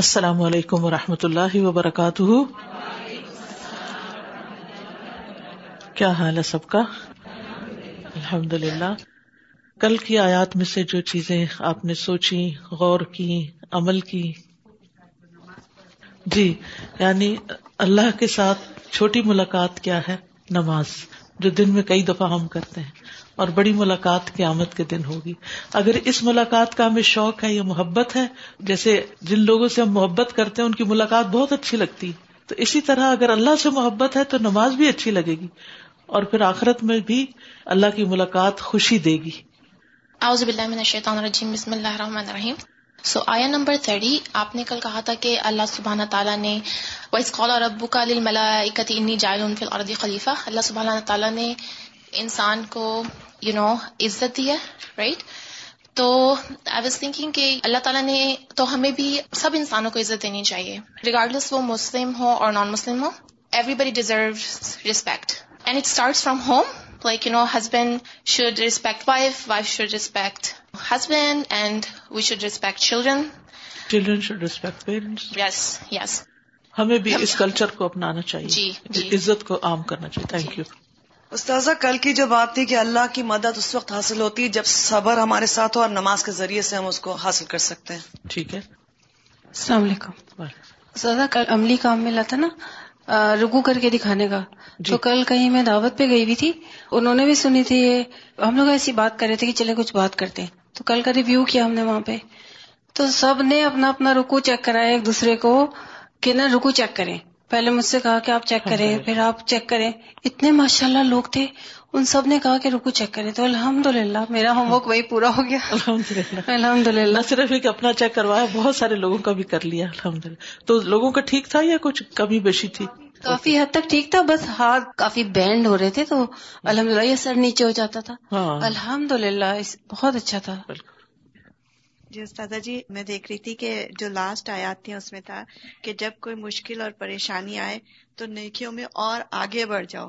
السلام علیکم ورحمۃ اللہ وبرکاتہ۔ کیا حال ہے سب کا؟ الحمد للہ۔ کل کی آیات میں سے جو چیزیں آپ نے سوچی، غور کی، عمل کی، جی یعنی اللہ کے ساتھ چھوٹی ملاقات کیا ہے؟ نماز، جو دن میں کئی دفعہ ہم کرتے ہیں، اور بڑی ملاقات قیامت کے دن ہوگی۔ اگر اس ملاقات کا ہمیں شوق ہے یا محبت ہے، جیسے جن لوگوں سے ہم محبت کرتے ہیں ان کی ملاقات بہت اچھی لگتی، تو اسی طرح اگر اللہ سے محبت ہے تو نماز بھی اچھی لگے گی، اور پھر آخرت میں بھی اللہ کی ملاقات خوشی دے گی۔ اعوذ باللہ من الشیطان الرجیم، بسم اللہ الرحمن الرحیم۔ سو آیا نمبر 30، آپ نے کل کہا تھا کہ اللہ سبحانہ تعالیٰ نے وَإِذْ قَالَ رَبُّكَ لِلْمَلَائِكَةِ إِنِّي جَاعِلٌ فِي الْأَرْضِ خَلِیفَةً، اللہ سبحانہ تعالیٰ نے انسان کو عزت دی ہے، رائٹ؟ تو آئی واز تھنکنگ کہ اللہ تعالیٰ نے تو ہمیں بھی، سب انسانوں کو عزت دینی چاہیے، ریگارڈلیس وہ مسلم ہو اور نان مسلم ہو۔ everybody deserves respect and it starts from home. Like, husband should respect wife, wife should respect husband, and we should respect children. Children should respect parents. Yes, yes. ہمیں بھی اس کلچر کو اپنانا چاہیے، جی عزت کو عام کرنا چاہیے۔ تھینک یو استاذہ۔ کل کی جو بات تھی کہ اللہ کی مدد اس وقت حاصل ہوتی ہے جب صبر ہمارے ساتھ ہو، اور نماز کے ذریعے سے ہم اس کو حاصل کر سکتے ہیں۔ ٹھیک ہے، السلام علیکم استاذہ۔ کل عملی کام ملا تھا نا، رکوع کر کے دکھانے کا، تو کل کہیں میں دعوت پہ گئی ہوئی تھی، انہوں نے بھی سنی تھی، ہم لوگ ایسی بات کر رہے تھے کہ چلے کچھ بات کرتے ہیں، تو کل کا ریویو کیا ہم نے وہاں پہ، تو سب نے اپنا اپنا رکوع چیک کرایا ایک دوسرے کو کہ نا رکوع چیک کریں، پہلے مجھ سے کہا کہ آپ چیک کریں، پھر آپ چیک کریں، اتنے ماشاءاللہ لوگ تھے، ان سب نے کہا کہ رکوع چیک کریں، تو الحمدللہ میرا ہوم ورک وہی پورا ہو گیا، الحمدللہ۔ نہ صرف ایک اپنا چیک کروایا، بہت سارے لوگوں کا بھی کر لیا، الحمدللہ۔ تو لوگوں کا ٹھیک تھا یا کچھ کمی بیشی تھی؟ کافی حد تک ٹھیک تھا، بس ہاتھ کافی بینڈ ہو رہے تھے، تو الحمدللہ یہ سر نیچے ہو جاتا تھا، الحمدللہ بہت اچھا تھا۔ جی استاذہ جی، میں دیکھ رہی تھی کہ جو لاسٹ آیات تھی اس میں تھا کہ جب کوئی مشکل اور پریشانی آئے تو نیکیوں میں اور آگے بڑھ جاؤ۔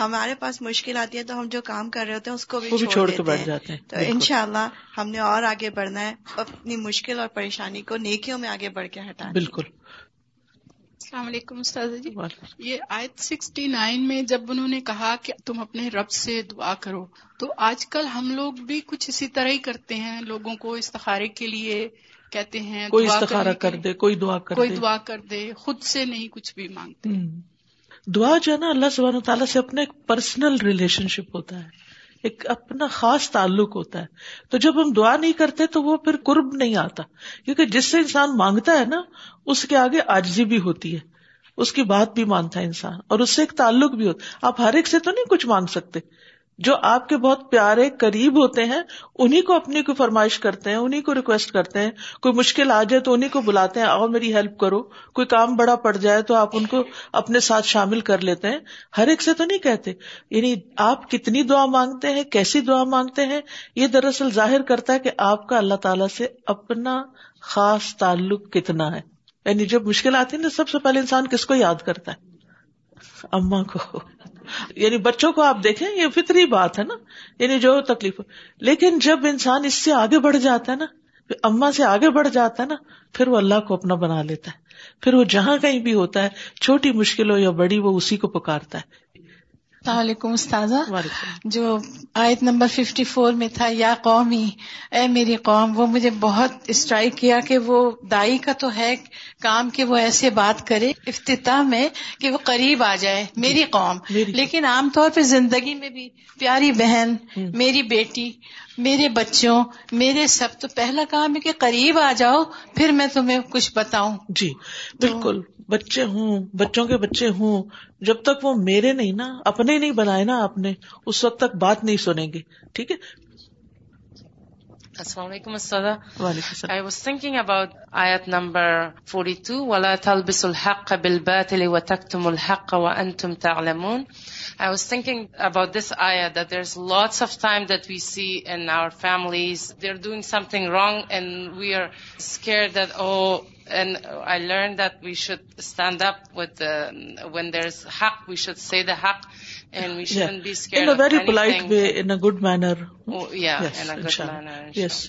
ہمارے پاس مشکل آتی ہے تو ہم جو کام کر رہے ہوتے ہیں اس کو بھی چھوڑ کے بیٹھ جاتے ہیں، تو انشاءاللہ ہم نے اور آگے بڑھنا ہے، اپنی مشکل اور پریشانی کو نیکیوں میں آگے بڑھ کے ہٹانا ہے۔ بالکل۔ السلام علیکم استاذہ جی، یہ آیت 69 میں جب انہوں نے کہا کہ تم اپنے رب سے دعا کرو، تو آج کل ہم لوگ بھی کچھ اسی طرح ہی کرتے ہیں، لوگوں کو استخارے کے لیے کہتے ہیں، کوئی استخارہ کر دے، کوئی دعا کر دے، خود سے نہیں کچھ بھی مانگتے۔ دعا جو ہے نا اللہ سبحانہ تعالیٰ سے اپنا ایک پرسنل ریلیشن شپ ہوتا ہے، ایک اپنا خاص تعلق ہوتا ہے، تو جب ہم دعا نہیں کرتے تو وہ پھر قرب نہیں آتا، کیونکہ جس سے انسان مانگتا ہے نا اس کے آگے عاجزی بھی ہوتی ہے، اس کی بات بھی مانتا ہے انسان، اور اس سے ایک تعلق بھی ہوتا ہے۔ آپ ہر ایک سے تو نہیں کچھ مانگ سکتے، جو آپ کے بہت پیارے قریب ہوتے ہیں انہی کو اپنی کوئی فرمائش کرتے ہیں، انہی کو ریکویسٹ کرتے ہیں، کوئی مشکل آ جائے تو انہی کو بلاتے ہیں، آؤ میری ہیلپ کرو، کوئی کام بڑا پڑ جائے تو آپ ان کو اپنے ساتھ شامل کر لیتے ہیں، ہر ایک سے تو نہیں کہتے۔ یعنی آپ کتنی دعا مانگتے ہیں، کیسی دعا مانگتے ہیں، یہ دراصل ظاہر کرتا ہے کہ آپ کا اللہ تعالیٰ سے اپنا خاص تعلق کتنا ہے۔ یعنی جب مشکل آتی ہے نا سب سے پہلے انسان کس کو یاد کرتا ہے؟ اماں کو، یعنی بچوں کو آپ دیکھیں، یہ فطری بات ہے نا، یعنی جو تکلیف ہو، لیکن جب انسان اس سے آگے بڑھ جاتا ہے نا، اماں سے آگے بڑھ جاتا ہے نا، پھر وہ اللہ کو اپنا بنا لیتا ہے، پھر وہ جہاں کہیں بھی ہوتا ہے، چھوٹی مشکل ہو یا بڑی، وہ اسی کو پکارتا ہے۔ السلام علیکم استاذہ، جو آیت نمبر 54 میں تھا، یا قومی، اے میری قوم، وہ مجھے بہت اسٹرائک کیا کہ وہ دائی کا تو ہے کام کہ وہ ایسے بات کرے افتتاح میں کہ وہ قریب آ جائے، میری قوم، لیکن عام طور پہ زندگی میں بھی پیاری بہن، میری بیٹی، میرے بچوں، میرے سب، تو پہلا کام ہے کہ قریب آ جاؤ پھر میں تمہیں کچھ بتاؤں۔ جی بالکل، بچے ہوں، بچوں کے بچے ہوں، جب تک وہ میرے نہیں نا، اپنے نہیں بنائے نا آپ نے، اس وقت تک بات نہیں سنیں گے، ٹھیک ہے۔ السلام علیکم استاذہ۔ وعلیکم السلام۔ I was thinking about آیت نمبر 42، وَلَا تَلْبِسُوا الْحَقَّ بِالْبَاطِلِ وَتَكْتُمُوا الْحَقَّ وَأَنْتُمْ تَعْلَمُونَ۔ I was thinking about this ayah that there's lots of time that we see in our families, they're doing something wrong and we are scared that, oh, and I learned that we should stand up with when there's haq, we should say the haq and we shouldn't be scared of anything. In a very polite way, in a good manner. Oh, yeah, yes, in a good manner. Yes.